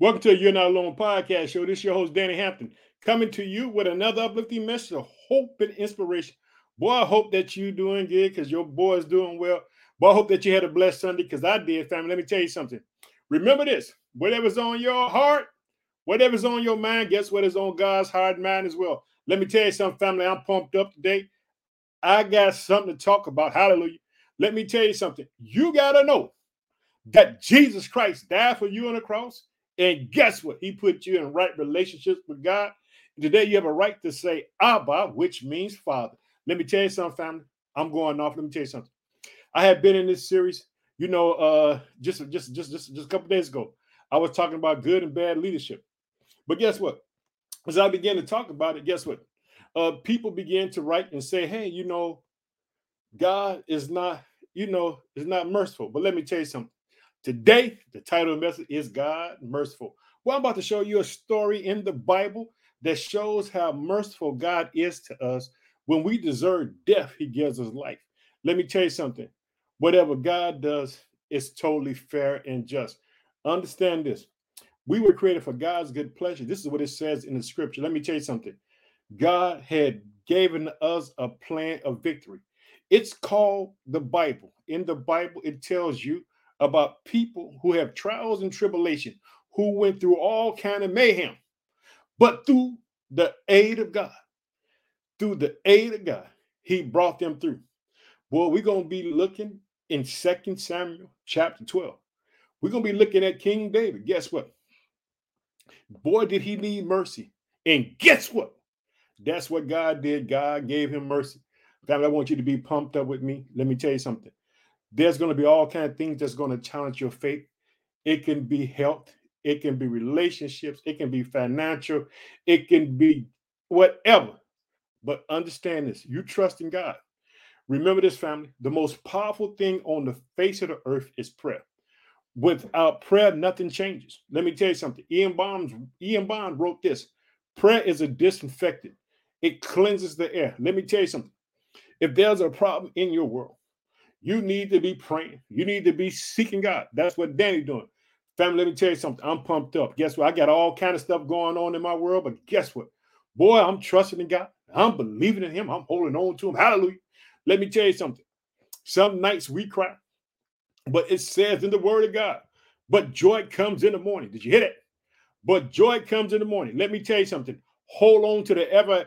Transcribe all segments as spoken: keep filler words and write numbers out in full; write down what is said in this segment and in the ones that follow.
Welcome to You're Not Alone podcast show. This is your host, Danny Hampton, coming to you with another uplifting message of hope and inspiration. Boy, I hope that you're doing good because your boy is doing well. Boy, I hope that you had a blessed Sunday because I did, family. Let me tell you something. Remember this. Whatever's on your heart, whatever's on your mind, guess what is on God's heart and mind as well. Let me tell you something, family. I'm pumped up today. I got something to talk about. Hallelujah. Let me tell you something. You got to know that Jesus Christ died for you on the cross. And guess what? He put you in right relationships with God. Today, you have a right to say Abba, which means Father. Let me tell you something, family. I'm going off. Let me tell you something. I have been in this series, you know, uh, just, just, just, just, just a couple days ago. I was talking about good and bad leadership. But guess what? As I began to talk about it, guess what? Uh, people began to write and say, hey, you know, God is not, you know, is not merciful. But let me tell you something. Today, the title of the message is God Merciful. Well, I'm about to show you a story in the Bible that shows how merciful God is to us. When we deserve death, he gives us life. Let me tell you something. Whatever God does is totally fair and just. Understand this. We were created for God's good pleasure. This is what it says in the scripture. Let me tell you something. God had given us a plan of victory. It's called the Bible. In the Bible, it tells you about people who have trials and tribulation, who went through all kind of mayhem, but through the aid of God, through the aid of God, he brought them through. Well, we're going to be looking in Second Samuel chapter twelve. We're going to be looking at King David. Guess what? Boy, did he need mercy. And guess what? That's what God did. God gave him mercy. God, I want you to be pumped up with me. Let me tell you something. There's going to be all kinds of things that's going to challenge your faith. It can be health. It can be relationships. It can be financial. It can be whatever. But understand this. You trust in God. Remember this, family. The most powerful thing on the face of the earth is prayer. Without prayer, nothing changes. Let me tell you something. Ian Bond, Ian Bond wrote this. Prayer is a disinfectant. It cleanses the air. Let me tell you something. If there's a problem in your world, you need to be praying. You need to be seeking God. That's what Danny's doing. Family, let me tell you something. I'm pumped up. Guess what? I got all kind of stuff going on in my world, but guess what? Boy, I'm trusting in God. I'm believing in him. I'm holding on to him. Hallelujah. Let me tell you something. Some nights we cry, but it says in the word of God, but joy comes in the morning. Did you hear that? But joy comes in the morning. Let me tell you something. Hold on to the ever,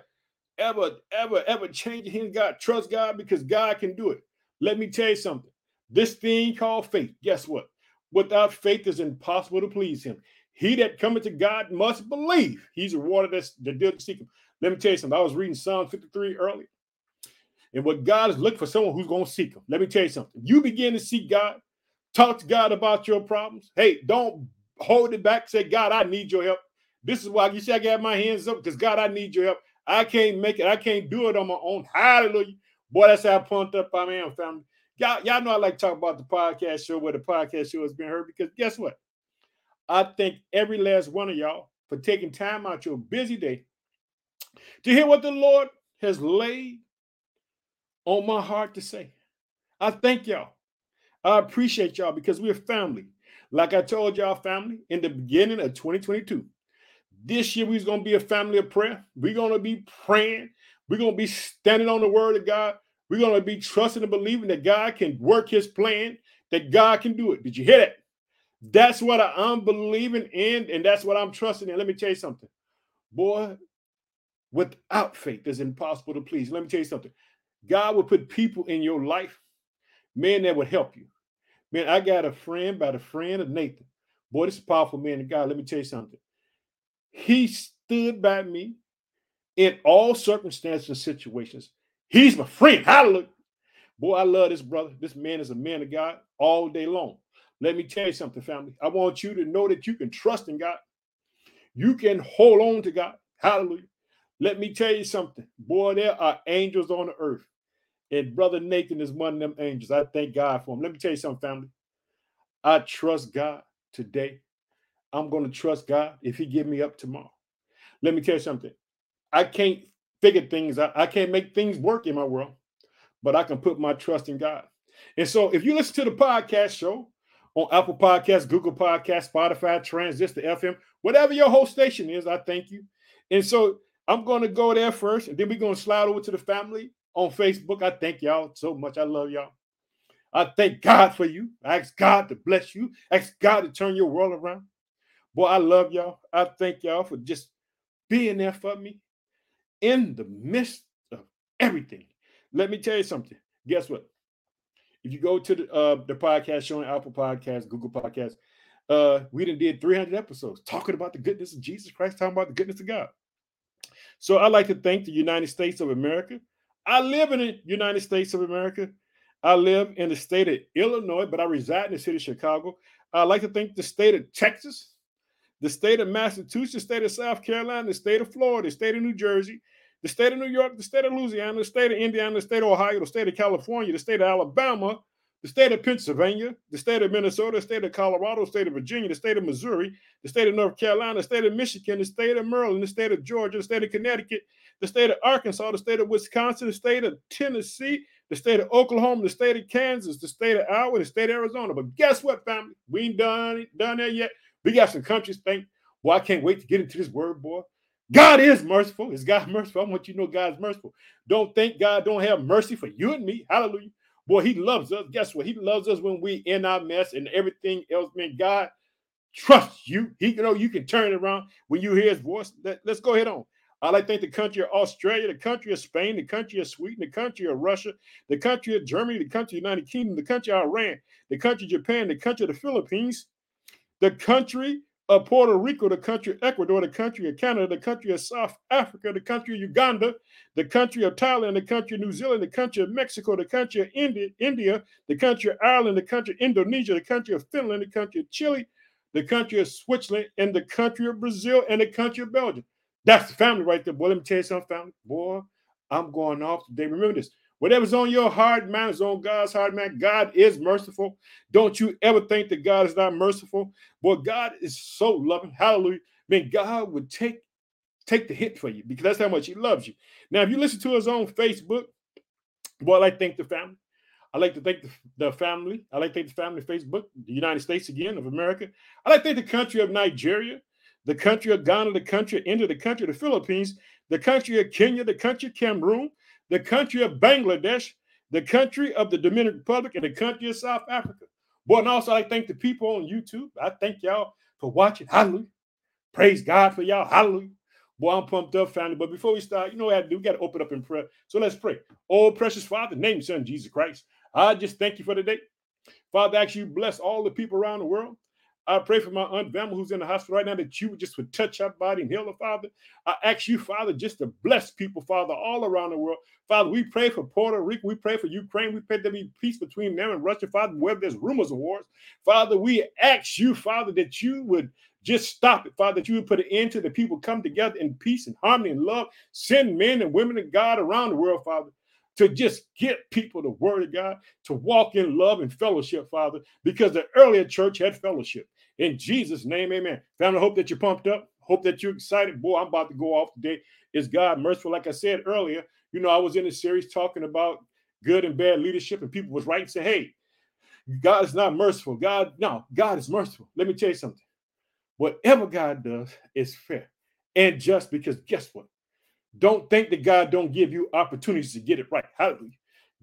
ever, ever, ever changing him, God. Trust God because God can do it. Let me tell you something. This thing called faith, guess what? Without faith, it's impossible to please him. He that cometh to God must believe. He's a water that's that does seek him. Let me tell you something. I was reading Psalm fifty-three earlier. And what God is looking for someone who's going to seek him. Let me tell you something. You begin to seek God. Talk to God about your problems. Hey, don't hold it back. Say, God, I need your help. This is why you see I got my hands up because, God, I need your help. I can't make it. I can't do it on my own. Hallelujah. Boy, that's how pumped up I am, family. Y'all, y'all know I like to talk about the podcast show, where the podcast show has been heard, because guess what? I thank every last one of y'all for taking time out your busy day to hear what the Lord has laid on my heart to say. I thank y'all. I appreciate y'all because we're family. Like I told y'all, family, in the beginning of twenty twenty-two, this year we're going to be a family of prayer. We're going to be praying. We're going to be standing on the word of God. We're going to be trusting and believing that God can work his plan, that God can do it. Did you hear that? That's what I'm believing in, and that's what I'm trusting in. Let me tell you something. Boy, without faith, it's impossible to please. Let me tell you something. God will put people in your life, man, that would help you. Man, I got a friend by the friend of Nathan. Boy, this is a powerful man of God. Let me tell you something. He stood by me in all circumstances and situations. He's my friend. Hallelujah. Boy, I love this brother. This man is a man of God all day long. Let me tell you something, family. I want you to know that you can trust in God. You can hold on to God. Hallelujah. Let me tell you something. Boy, there are angels on the earth. And brother Nathan is one of them angels. I thank God for him. Let me tell you something, family. I trust God today. I'm going to trust God if he give me up tomorrow. Let me tell you something. I can't figure things out. I can't make things work in my world, but I can put my trust in God. And so if you listen to the podcast show on Apple Podcasts, Google Podcasts, Spotify, Transistor F M, whatever your host station is. I thank you. And so I'm going to go there first, and then we're going to slide over to the family on Facebook. I thank y'all so much. I love y'all. I thank God for you. I ask God to bless you. I ask God to turn your world around. Boy, I love y'all. I thank y'all for just being there for me in the midst of everything. Let me tell you something. Guess what? If you go to the, uh, the podcast showing Apple Podcasts, Google Podcasts, uh, we done did three hundred episodes talking about the goodness of Jesus Christ, talking about the goodness of God. So I'd like to thank the United States of America. I live in the United States of America. I live in the state of Illinois, but I reside in the city of Chicago. I'd like to thank the state of Texas, the state of Massachusetts, the state of South Carolina, the state of Florida, the state of New Jersey, the state of New York, the state of Louisiana, the state of Indiana, the state of Ohio, the state of California, the state of Alabama, the state of Pennsylvania, the state of Minnesota, the state of Colorado, the state of Virginia, the state of Missouri, the state of North Carolina, the state of Michigan, the state of Maryland, the state of Georgia, the state of Connecticut, the state of Arkansas, the state of Wisconsin, the state of Tennessee, the state of Oklahoma, the state of Kansas, the state of Iowa, the state of Arizona. But guess what, family? We ain't done, done there yet. We got some countries think, boy, I can't wait to get into this word, boy. God is merciful. Is God merciful? I want you to know God's merciful. Don't think God don't have mercy for you and me. Hallelujah. Boy, he loves us. Guess what? He loves us when we in our mess and everything else. Man, God trusts you. He, you know, you can turn it around when you hear his voice. Let, let's go ahead on. I like to thank the country of Australia, the country of Spain, the country of Sweden, the country of Russia, the country of Germany, the country of the United Kingdom, the country of Iran, the country of Japan, the country of the Philippines, the country of Puerto Rico, the country of Ecuador, the country of Canada, the country of South Africa, the country of Uganda, the country of Thailand, the country of New Zealand, the country of Mexico, the country of India, India, the country of Ireland, the country of Indonesia, the country of Finland, the country of Chile, the country of Switzerland, and the country of Brazil, and the country of Belgium. That's the family right there. Boy, let me tell you something, family. Boy, I'm going off today. Remember this. Whatever's on your hard mind is on God's hard mind. God is merciful. Don't you ever think that God is not merciful. Boy, God is so loving. Hallelujah. Man, God would take, take the hit for you because that's how much he loves you. Now, if you listen to us on Facebook, boy, I like to thank the family. I like to thank the, the family. I like to thank the family of Facebook, the United States again of America. I like to thank the country of Nigeria, the country of Ghana, the country of India, the country of the Philippines, the country of Kenya, the country of Cameroon, the country of Bangladesh, the country of the Dominican Republic, and the country of South Africa. Boy, and also I thank the people on YouTube. I thank y'all for watching. Hallelujah. Praise God for y'all. Hallelujah. Boy, I'm pumped up, family. But before we start, you know what I do? We got to open up in prayer. So let's pray. Oh, precious Father, name Son, Jesus Christ. I just thank you for today. Father, I ask you bless all the people around the world. I pray for my Aunt Velma who's in the hospital right now that you would just would touch her body and heal her, Father. I ask you, Father, just to bless people, Father, all around the world. Father, we pray for Puerto Rico. We pray for Ukraine. We pray there be peace between them and Russia, Father, wherever there's rumors of wars. Father, we ask you, Father, that you would just stop it, Father, that you would put an end to the people come together in peace and harmony and love. Send men and women of God around the world, Father, to just get people the word of God, to walk in love and fellowship, Father, because the earlier church had fellowship. In Jesus' name, amen. Family, I hope that you're pumped up. Hope that you're excited. Boy, I'm about to go off today. Is God merciful? Like I said earlier, you know, I was in a series talking about good and bad leadership, and people was right and say, hey, God is not merciful. God, no, God is merciful. Let me tell you something. Whatever God does is fair and just, because guess what? Don't think that God don't give you opportunities to get it right. Hallelujah.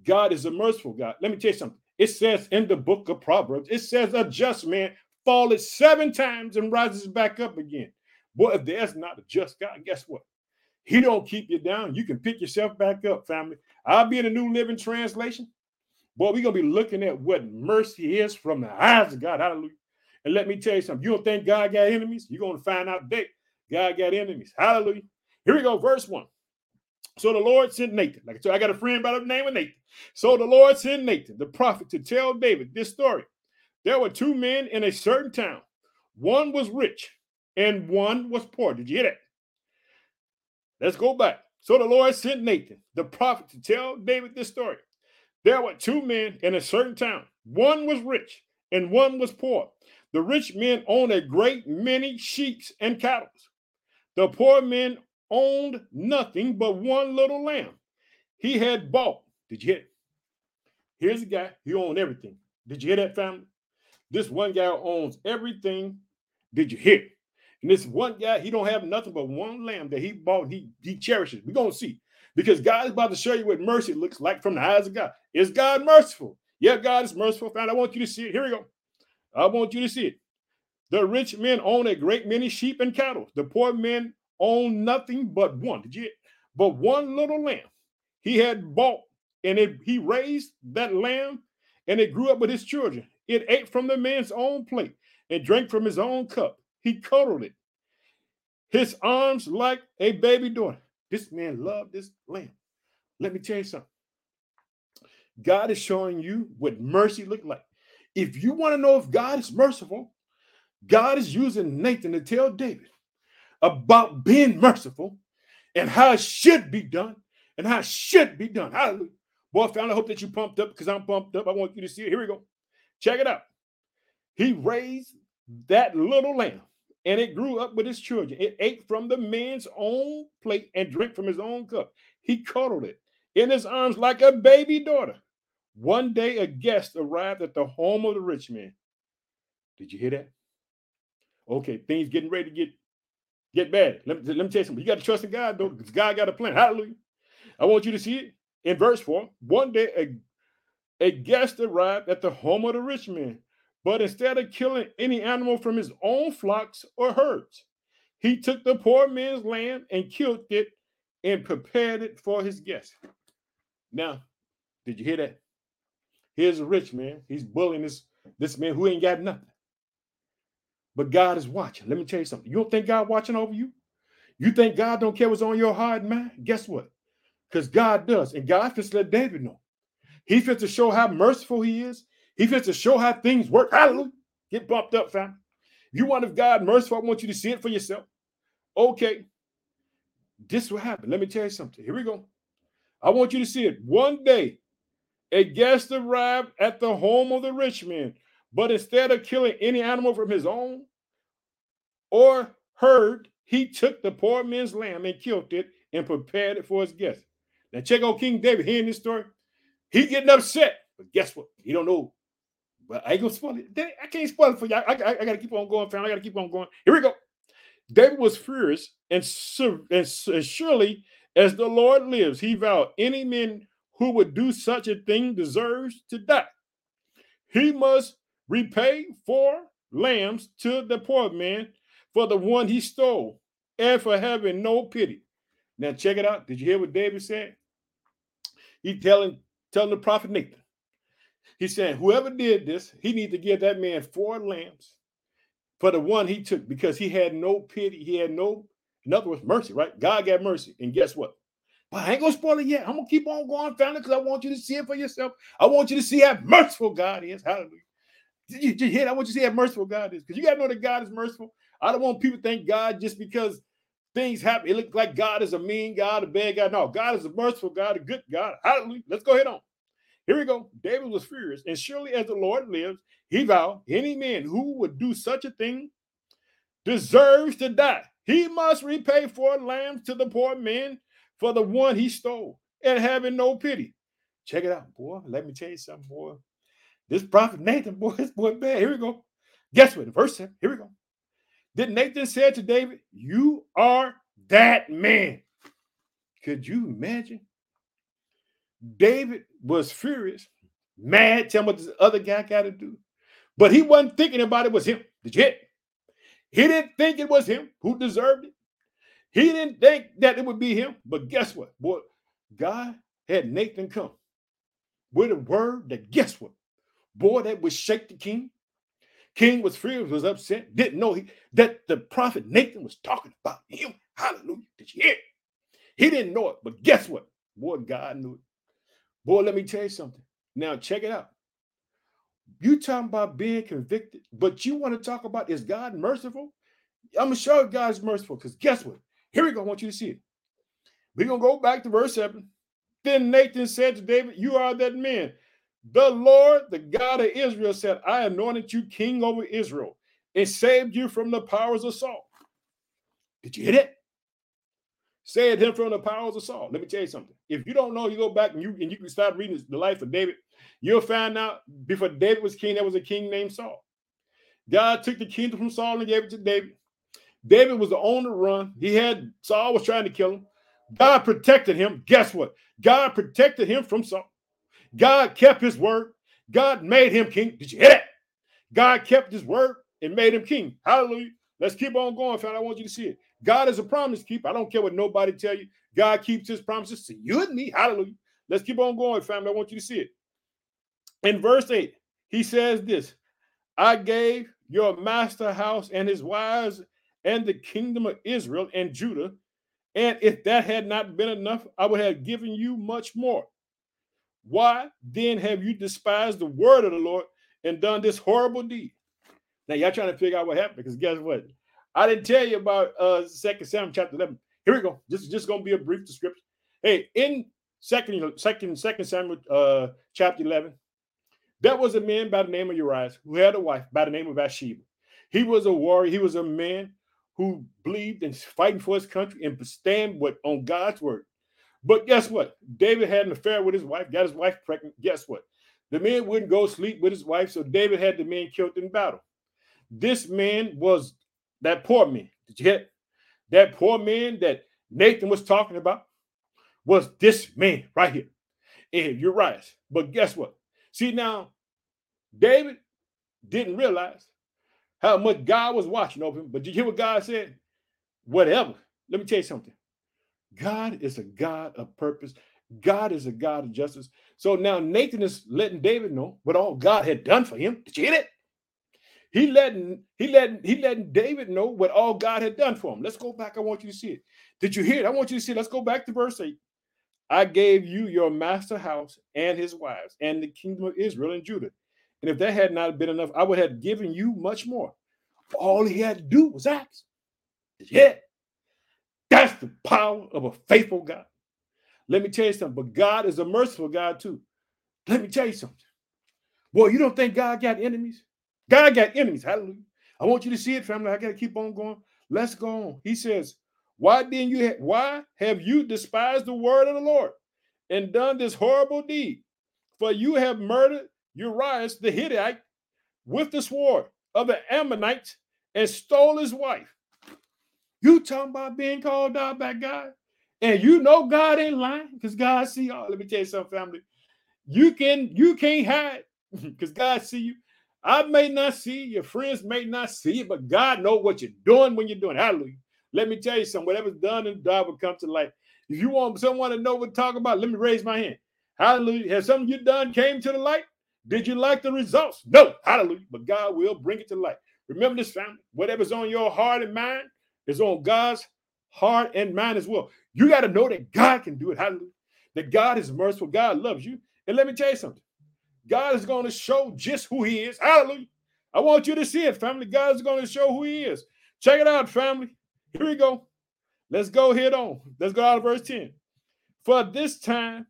God is a merciful God. Let me tell you something. It says in the book of Proverbs, it says a just man falleth seven times and rises back up again. Boy, if there's not a just God, guess what? He don't keep you down. You can pick yourself back up, family. I'll be in a New Living Translation. Boy, we're going to be looking at what mercy is from the eyes of God. Hallelujah. And let me tell you something. You don't think God got enemies? You're going to find out today. God got enemies. Hallelujah. Here we go, verse one. So the Lord sent Nathan. Like I told you, I got a friend by the name of Nathan. So the Lord sent Nathan, the prophet, to tell David this story. There were two men in a certain town. One was rich and one was poor. Did you hear that? Let's go back. So the Lord sent Nathan, the prophet, to tell David this story. There were two men in a certain town. One was rich and one was poor. The rich men owned a great many sheep and cattle. The poor men owned nothing but one little lamb he had bought. Did you hear it? Here's a guy. He owned everything. Did you hear that, family? This one guy owns everything. Did you hear? And this one guy, he don't have nothing but one lamb that he bought. He, he cherishes. We're going to see. Because God is about to show you what mercy looks like from the eyes of God. Is God merciful? Yeah, God is merciful. And I want you to see it. Here we go. I want you to see it. The rich men own a great many sheep and cattle. The poor men own nothing but one. Did you? But one little lamb he had bought, and it, he raised that lamb, and it grew up with his children. It ate from the man's own plate and drank from his own cup. He cuddled it, his arms like a baby daughter. This man loved this lamb. Let me tell you something. God is showing you what mercy looked like. If you want to know if God is merciful, God is using Nathan to tell David about being merciful and how it should be done and how it should be done. Hallelujah. Boy, family, I hope that you pumped up because I'm pumped up. I want you to see it. Here we go. Check it out. He raised that little lamb and it grew up with his children. It ate from the man's own plate and drank from his own cup. He cuddled it in his arms like a baby daughter. One day a guest arrived at the home of the rich man. Did you hear that? Okay, things getting ready to get, get bad. Let me, let me tell you something. You got to trust in God, though, because God got a plan. Hallelujah. I want you to see it in verse four. One day a, a guest arrived at the home of the rich man, but instead of killing any animal from his own flocks or herds, he took the poor man's lamb and killed it and prepared it for his guest. Now, did you hear that? Here's a rich man. He's bullying this, this man who ain't got nothing. But God is watching. Let me tell you something. You don't think God watching over you? You think God don't care what's on your heart and mind? Guess what? Because God does. And God fits to let David know. He fits to show how merciful he is. He fits to show how things work. Hallelujah. Get bumped up, fam. You want if God merciful, I want you to see it for yourself. Okay. This will happen. Let me tell you something. Here we go. I want you to see it. One day, a guest arrived at the home of the rich man. But instead of killing any animal from his own or herd, he took the poor man's lamb and killed it and prepared it for his guests. Now check out King David hearing this story. He getting upset, but guess what? He don't know. But I ain't gonna spoil it. I can't spoil it for y'all. I, I, I gotta keep on going, fam. I gotta keep on going. Here we go. David was furious, and, and, and surely as the Lord lives, he vowed any man who would do such a thing deserves to die. He must repay four lambs to the poor man for the one he stole and for having no pity. Now check it out. Did you hear what David said? He telling, telling the prophet Nathan. He's saying, whoever did this, he need to give that man four lambs for the one he took because he had no pity. He had no, in other words, mercy, right? God got mercy. And guess what? But I ain't going to spoil it yet. I'm going to keep on going, family, because I want you to see it for yourself. I want you to see how merciful God is. Hallelujah. Did you, did you hear that? I want you to see how merciful God is. Because you got to know that God is merciful. I don't want people to thank God just because things happen. It looks like God is a mean God, a bad God. No, God is a merciful God, a good God. Hallelujah. Let's go ahead on. Here we go. David was furious. And surely as the Lord lives, he vowed any man who would do such a thing deserves to die. He must repay four lambs to the poor man for the one he stole and having no pity. Check it out, boy. Let me tell you something, boy. This prophet Nathan, boy, this boy bad. Here we go. Guess what? Verse seven. Here we go. Then Nathan said to David, you are that man. Could you imagine? David was furious, mad, telling what this other guy got to do. But he wasn't thinking about it was him. Did you hear? He didn't think it was him who deserved it. He didn't think that it would be him. But guess what? Boy, God had Nathan come with a word that guess what? Boy, that would shake the king. King was furious, was upset, didn't know he, that the prophet Nathan was talking about him. Hallelujah. Did you hear it? He didn't know it, but guess what? Boy, God knew it. Boy, let me tell you something. Now, check it out. You talking about being convicted, but you want to talk about is God merciful? I'm going to show you God's merciful because guess what? Here we go. I want you to see it. We're going to go back to verse seven. Then Nathan said to David, you are that man. The Lord, the God of Israel, said, I anointed you king over Israel and saved you from the powers of Saul. Did you hear that? Saved him from the powers of Saul. Let me tell you something. If you don't know, you go back and you and you can start reading the life of David. You'll find out before David was king, there was a king named Saul. God took the kingdom from Saul and gave it to David. David was on the run. He had Saul was trying to kill him. God protected him. Guess what? God protected him from Saul. God kept his word. God made him king. Did you hear that? God kept his word and made him king. Hallelujah. Let's keep on going, family. I want you to see it. God is a promise keeper. I don't care what nobody tell you. God keeps his promises to you and me. Hallelujah. Let's keep on going, family. I want you to see it. In verse eight, he says this, I gave your master house and his wives and the kingdom of Israel and Judah. And if that had not been enough, I would have given you much more. Why then have you despised the word of the Lord and done this horrible deed? Now, y'all trying to figure out what happened, because guess what? I didn't tell you about uh, Second Samuel chapter eleven. Here we go. This is just going to be a brief description. Hey, in Second Samuel uh, chapter eleven, there was a man by the name of Uriah who had a wife by the name of Bathsheba. He was a warrior. He was a man who believed in fighting for his country and stand with, on God's word. But guess what? David had an affair with his wife, got his wife pregnant. Guess what? The man wouldn't go sleep with his wife, so David had the man killed in battle. This man was that poor man. Did you hear it? That poor man that Nathan was talking about was this man right here. And Uriah. But guess what? See, now, David didn't realize how much God was watching over him. But did you hear what God said? Whatever. Let me tell you something. God is a God of purpose. God is a God of justice. So now Nathan is letting David know what all God had done for him. Did you hear it? He letting, he letting, he letting David know what all God had done for him. Let's go back. I want you to see it. Did you hear it? I want you to see it. Let's go back to verse eight. I gave you your master house and his wives and the kingdom of Israel and Judah. And if that had not been enough, I would have given you much more. All he had to do was ask. Did you hear it? That's the power of a faithful God. Let me tell you something. But God is a merciful God too. Let me tell you something. Boy, you don't think God got enemies? God got enemies. Hallelujah. I want you to see it, family. I got to keep on going. Let's go on. He says, why didn't you? Ha- why have you despised the word of the Lord and done this horrible deed? For you have murdered Uriah the Hittite with the sword of the Ammonites and stole his wife. You talking about being called out by God, and you know God ain't lying, because God see all. Let me tell you something, family. You can you can't hide because God see you. I may not see you, your friends may not see you, but God know what you're doing when you're doing it. Hallelujah. Let me tell you something. Whatever's done in God will come to life. If you want someone to know what to talk about, let me raise my hand. Hallelujah. Has something you done came to the light? Did you like the results? No. Hallelujah. But God will bring it to light. Remember this, family. Whatever's on your heart and mind, it's on God's heart and mind as well. You got to know that God can do it. Hallelujah. That God is merciful. God loves you. And let me tell you something. God is going to show just who he is. Hallelujah. I want you to see it, family. God is going to show who he is. Check it out, family. Here we go. Let's go head on. Let's go out of verse ten. For this time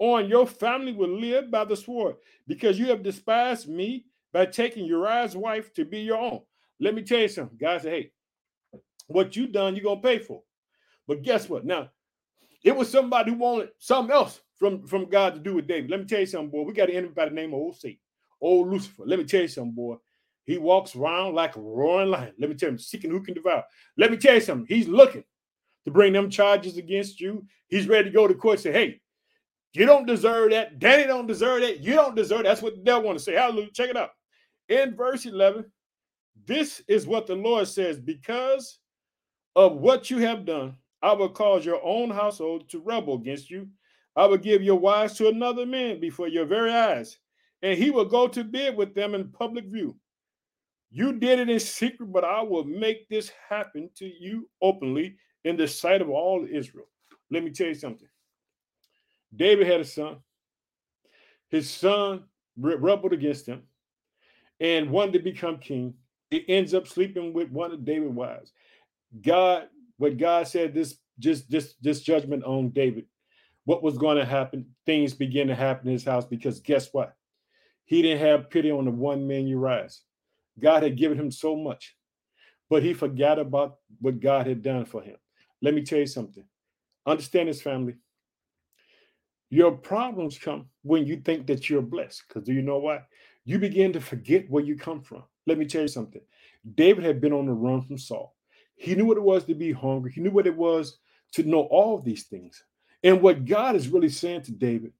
on your family will live by the sword, because you have despised me by taking Uriah's wife to be your own. Let me tell you something. God said, hey, what you done, you're going to pay for. But guess what? Now, it was somebody who wanted something else from, from God to do with David. Let me tell you something, boy. We got an enemy by the name of old Satan, old Lucifer. Let me tell you something, boy. He walks around like a roaring lion. Let me tell you, seeking who can devour. Let me tell you something. He's looking to bring them charges against you. He's ready to go to court and say, hey, you don't deserve that. Danny don't deserve that. You don't deserve that. That's what the devil want to say. Hallelujah. Check it out. In verse eleven, this is what the Lord says, because of what you have done, I will cause your own household to rebel against you. I will give your wives to another man before your very eyes, and he will go to bed with them in public view. You did it in secret, but I will make this happen to you openly in the sight of all Israel. Let me tell you something. David had a son. His son rebelled against him and wanted to become king. He ends up sleeping with one of David's wives. God, what God said, this just this this judgment on David, what was going to happen, things began to happen in his house, because guess what? He didn't have pity on the one man Uriah. God had given him so much, but he forgot about what God had done for him. Let me tell you something. Understand this, family. Your problems come when you think that you're blessed, because do you know why? you begin to forget where you come from. Let me tell you something. David had been on the run from Saul. He knew what it was to be hungry. He knew what it was to know all these things. And what God is really saying to David,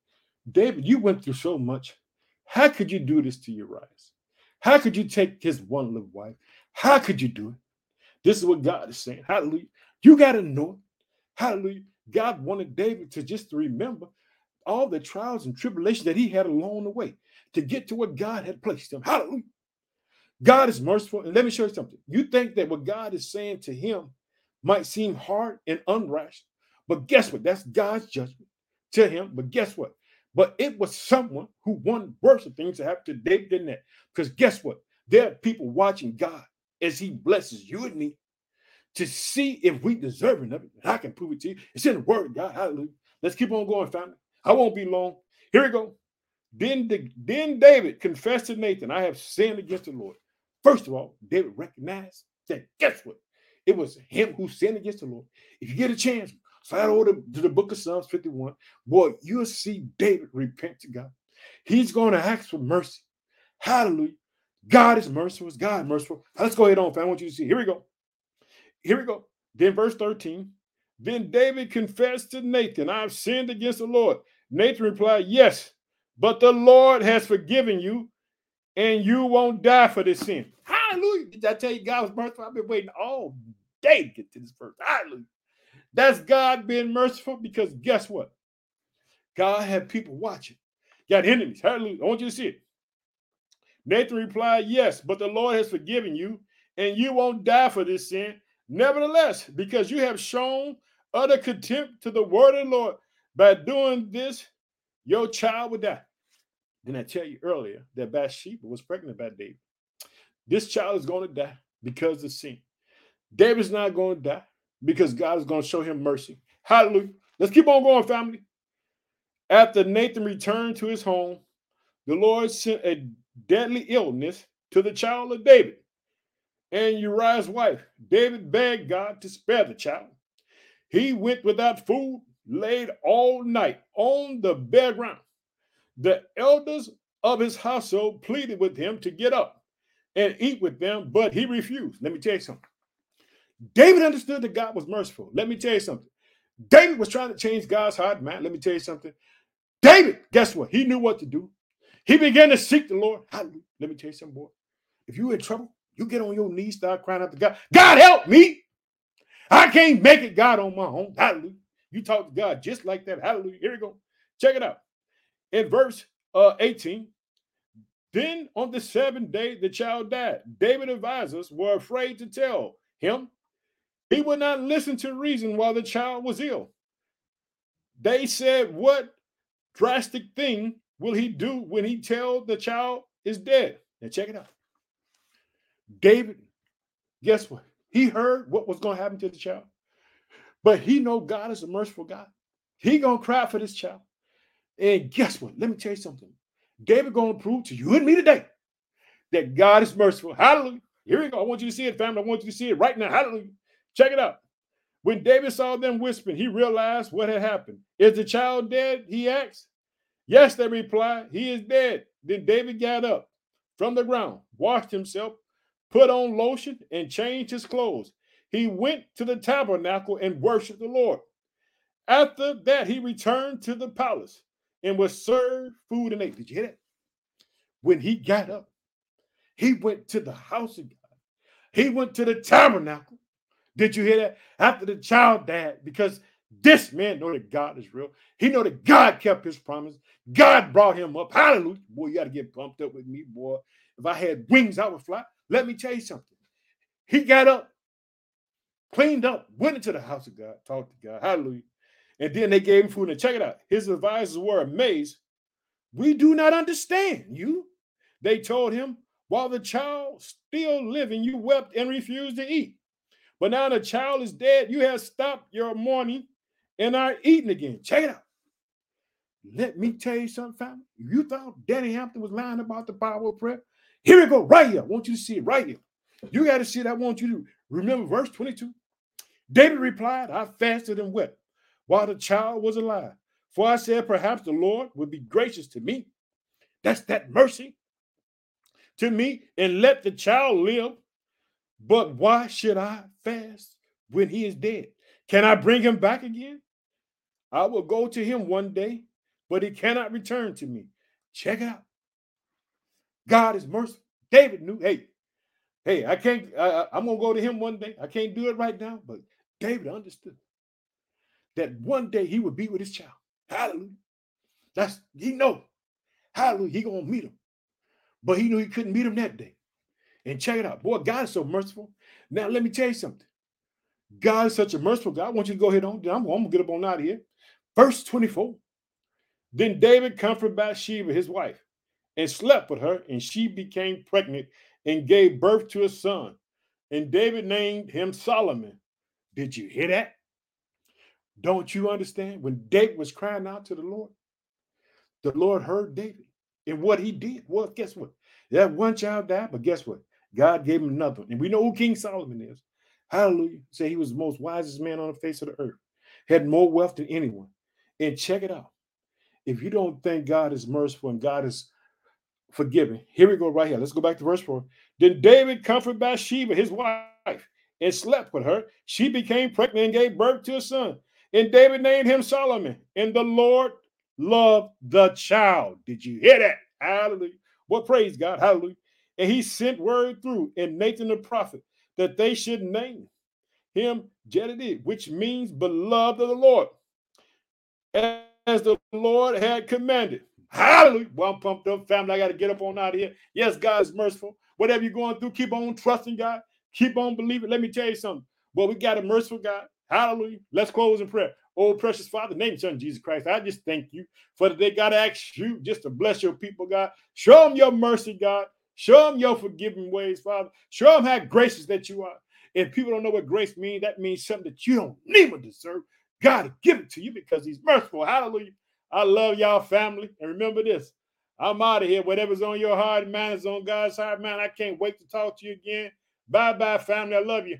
David, you went through so much. How could you do this to Uriah? How could you take his one little wife? How could you do it? This is what God is saying. Hallelujah. You got to know it. Hallelujah. God wanted David to just remember all the trials and tribulations that he had along the way to get to where God had placed him. Hallelujah. God is merciful. And let me show you something. You think that what God is saying to him might seem hard and unrational, but guess what? That's God's judgment to him. But guess what? But it was someone who wanted worse things to happen to David than that. Because guess what? There are people watching God as he blesses you and me to see if we deserving of it. And I can prove it to you. It's in the word, God. Hallelujah. Let's keep on going, family. I won't be long. Here we go. Then, the, then David confessed to Nathan, I have sinned against the Lord. First of all, David recognized that, guess what? It was him who sinned against the Lord. If you get a chance, slide over to the book of Psalms fifty-one. Boy, you'll see David repent to God. He's going to ask for mercy. Hallelujah. God is merciful. Is God merciful? Let's go ahead on, fam. I want you to see. Here we go. Here we go. Then verse thirteen. Then David confessed to Nathan, I have sinned against the Lord. Nathan replied, yes, but the Lord has forgiven you, and you won't die for this sin. Hallelujah. Did I tell you God was merciful? I've been waiting all day to get to this verse. Hallelujah. That's God being merciful, because guess what? God had people watching. Got enemies. Hallelujah. I want you to see it. Nathan replied, yes, but the Lord has forgiven you, and you won't die for this sin. Nevertheless, because you have shown utter contempt to the word of the Lord, by doing this, your child will die. Didn't I tell you earlier that Bathsheba was pregnant by David? This child is going to die because of sin. David's not going to die, because God is going to show him mercy. Hallelujah. Let's keep on going, family. After Nathan returned to his home, the Lord sent a deadly illness to the child of David and Uriah's wife. David begged God to spare the child. He went without food, laid all night on the bare ground. The elders of his household pleaded with him to get up and eat with them, but he refused. Let me tell you something. David understood that God was merciful. Let me tell you something. David was trying to change God's heart, man. Let me tell you something. David, guess what? He knew what to do. He began to seek the Lord. Hallelujah. Let me tell you something, boy. If you're in trouble, you get on your knees, start crying out to God. God, help me. I can't make it, God, on my own. Hallelujah. You talk to God just like that. Hallelujah. Here we go. Check it out. In verse uh, eighteen, then on the seventh day, the child died. David's advisors were afraid to tell him. He would not listen to reason why the child was ill. They said, what drastic thing will he do when he tells the child is dead? Now check it out. David, guess what? He heard what was going to happen to the child. But he know God is a merciful God. He going to cry for this child. And guess what? Let me tell you something. David going to prove to you and me today that God is merciful. Hallelujah. Here we go. I want you to see it, family. I want you to see it right now. Hallelujah. Check it out. When David saw them whispering, he realized what had happened. Is the child dead? He asked. Yes, they replied. He is dead. Then David got up from the ground, washed himself, put on lotion, and changed his clothes. He went to the tabernacle and worshiped the Lord. After that, he returned to the palace and was served food and ate. Did you hear that? When he got up, he went to the house of God. He went to the tabernacle. Did you hear that? After the child died, because this man know that God is real. He know that God kept his promise. God brought him up. Hallelujah. Boy, you got to get pumped up with me, boy. If I had wings, I would fly. Let me tell you something. He got up, cleaned up, went into the house of God, talked to God. Hallelujah. And then they gave him food. And check it out. His advisors were amazed. We do not understand you. They told him, while the child still living, you wept and refused to eat. But now the child is dead. You have stopped your mourning and are eating again. Check it out. Let me tell you something, family. If you thought Danny Hampton was lying about the power of prayer, here we go, right here. I want you to see it right here. You got to see it. I want you to remember verse twenty-two. David replied, I fasted and wept while the child was alive. For I said, perhaps the Lord would be gracious to me. That's that mercy. to me and let the child live. But why should I fast when he is dead? Can I bring him back again? I will go to him one day, but he cannot return to me. Check it out. God is merciful. David knew, hey, hey, I can't, I, I'm going to go to him one day. I can't do it right now, but David understood that one day he would be with his child. Hallelujah. That's, he know, hallelujah, he going to meet him. But he knew he couldn't meet him that day. And check it out. Boy, God is so merciful. Now, let me tell you something. God is such a merciful God. I want you to go ahead on. I'm, I'm going to get up on out of here. Verse twenty-four. Then David comforted Bathsheba, his wife, and slept with her, and she became pregnant and gave birth to a son. And David named him Solomon. Did you hear that? Don't you understand? When David was crying out to the Lord, the Lord heard David and what he did. Well, guess what? That one child died, but guess what? God gave him another one. And we know who King Solomon is. Hallelujah. Say he was the most wisest man on the face of the earth. Had more wealth than anyone. And check it out. If you don't think God is merciful and God is forgiving, here we go right here. Let's go back to verse four. Then David comforted Bathsheba, his wife, and slept with her. She became pregnant and gave birth to a son. And David named him Solomon. And the Lord loved the child. Did you hear that? Hallelujah. Well, praise God. Hallelujah. And he sent word through and Nathan the prophet that they should name him Jedidiah, which means beloved of the Lord, as the Lord had commanded. Hallelujah. Well, I'm pumped up, family. I got to get up on out of here. Yes, God is merciful. Whatever you're going through, keep on trusting God. Keep on believing. Let me tell you something. Well, we got a merciful God. Hallelujah. Let's close in prayer. Oh, precious Father, name of Son Jesus Christ, I just thank you for today. God, I ask you just to bless your people, God. Show them your mercy, God. Show them your forgiving ways, Father. Show them how gracious that you are. If people don't know what grace means, that means something that you don't even deserve. God, give it to you because he's merciful. Hallelujah. I love y'all, family. And remember this, I'm out of here. Whatever's on your heart, man, is on God's heart, man. I can't wait to talk to you again. Bye-bye, family. I love you.